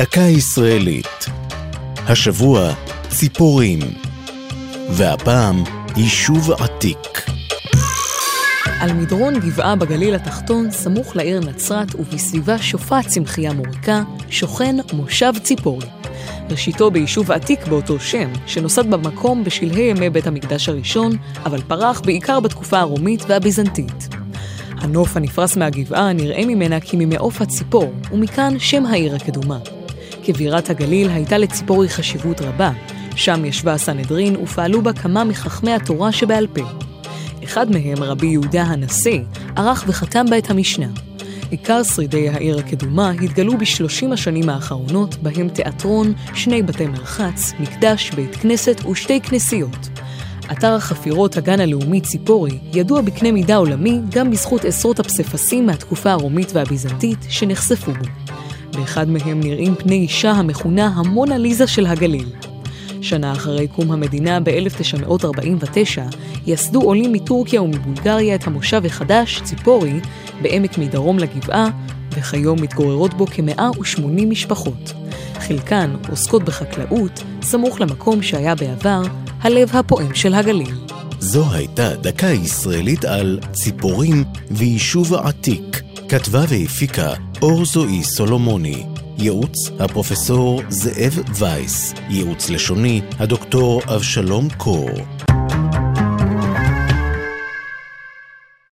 דקה ישראלית. השבוע ציפורים, והפעם יישוב עתיק. על מדרון גבעה בגליל התחתון, סמוך לעיר נצרת, ובסביבה שופעת צמחייה מוריקה, שוכן מושב ציפורי. ראשיתו ביישוב עתיק באותו שם, שנוסד במקום בשלהי ימי בית המקדש הראשון, אבל פרח בעיקר בתקופה הרומית והביזנטית. הנוף הנפרס מהגבעה נראה ממנה כממעוף הציפור, ומכאן שם העיר הקדומה. כבירת הגליל הייתה לציפורי חשיבות רבה, שם ישבה הסנהדרין ופעלו בה כמה מחכמי התורה שבעל פה. אחד מהם, רבי יהודה הנשיא, ערך וחתם בה את המשנה. עיקר שרידי העיר הקדומה התגלו ב30 השנים האחרונות, בהם תיאטרון, 2 בתי מרחץ, מקדש, בית כנסת ו2 כנסיות. אתר החפירות הגן הלאומי ציפורי ידוע בקנה מידה עולמי גם בזכות עשרות הפספסים מהתקופה הרומית והביזנטית שנחשפו בו. באחד מהם נראים פני אישה המכונה המונה ליזה של הגליל. שנה אחרי קום המדינה ב-1949 יסדו עולים מטורקיה ומבולגריה את המושב החדש ציפורי בעמק מדרום לגבעה, וכיום מתגוררות בו כ180 משפחות. חלקן עוסקות בחקלאות סמוך למקום שהיה בעבר הלב הפועם של הגליל. זו הייתה דקה ישראלית על ציפורים ויישוב עתיק. כתבה והפיקה אור זוהי סולומוני. ייעוץ הפרופסור זאב וייס. ייעוץ לשוני הדוקטור אבשלום קור.